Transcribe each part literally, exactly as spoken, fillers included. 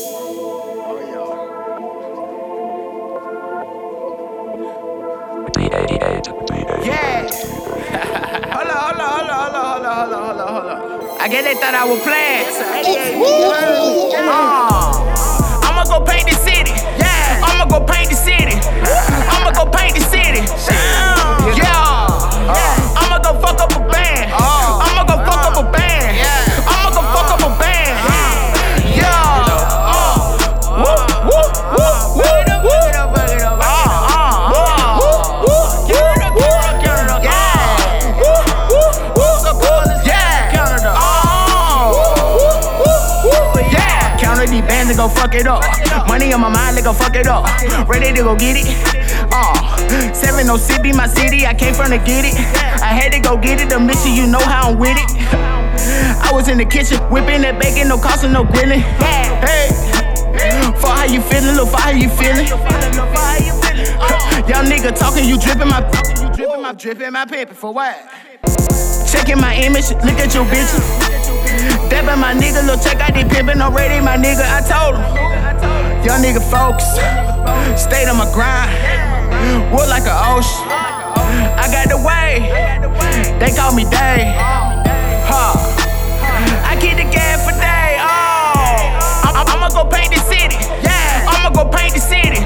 Yeah! Hold on, hold on, hold on, hold on, hold on, hold on, hold on, hold on. I guess they thought I was playing. Oh, I'ma go paint the city. Yeah! I'ma go paint the city. I'ma go paint the city. Yeah! Yeah! I'ma go fuck up a band. I'ma go fuck up a band. I'ma go fuck up a band. Yeah! Yeah! Woo, woo, woo, woo. Bands to go fuck it up. Money on my mind, they go fuck it up. Ready to go get it. Oh, seven oh six be my city. I came from to get it. I had to go get it. The mission, you know how I'm with it. I was in the kitchen, whipping and baking, no costing, no grilling. Hey, for how you feeling, look for how you feeling. Y'all nigga talking, you dripping my, you dripping my, dripping my pimpin' for what? Checking my image, look at your bitches. That by my nigga, look, check out they pimpin' already, my nigga, I told him. Young nigga folks, stayed on my grind, wood like an ocean. I got the way, they call me Dave. Huh. I keep the gas for day, oh. I- I'ma go paint the city, yeah. I'ma go paint the city,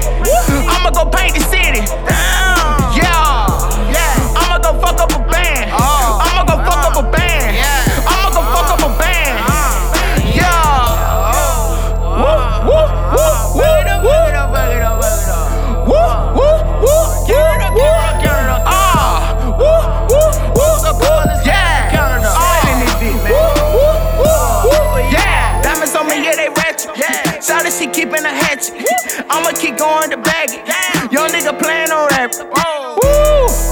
I'ma go paint the city. Yeah, yeah. I'ma go fuck up a band, I'ma go fuck up a band. Shout out, she keepin' a hatchet. I'ma keep going to bag it. Young nigga playin' on rap. Woo,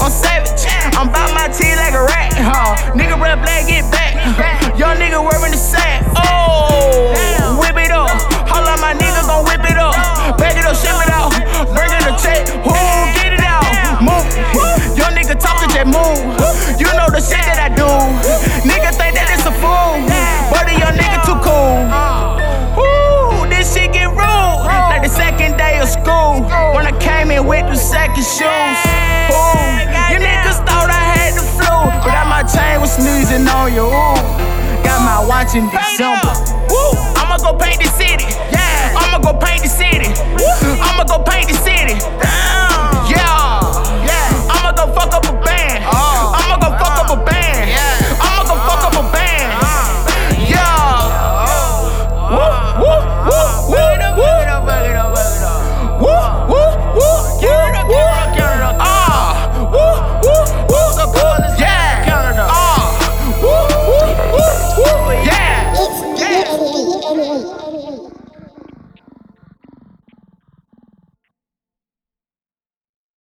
I'm savage. I'm bout my tea like a rat. Huh? Nigga rap black, get back. Young nigga wearing the sack. Oh, whip it up. Hold on, my nigga gon' whip it up. Bag it up, ship it out. Bring it a check. Who get it out? Move. Young nigga talkin', just move. You know the shit that I do. Nigga think that it's a fool, but the young nigga too cool. Shit get rude, like the second day of school, when I came in with the second shoes. Ooh, you niggas thought I had the flu, but I my chain was sneezing on you. Ooh, got my watch in December. Ooh, I'ma go paint the city.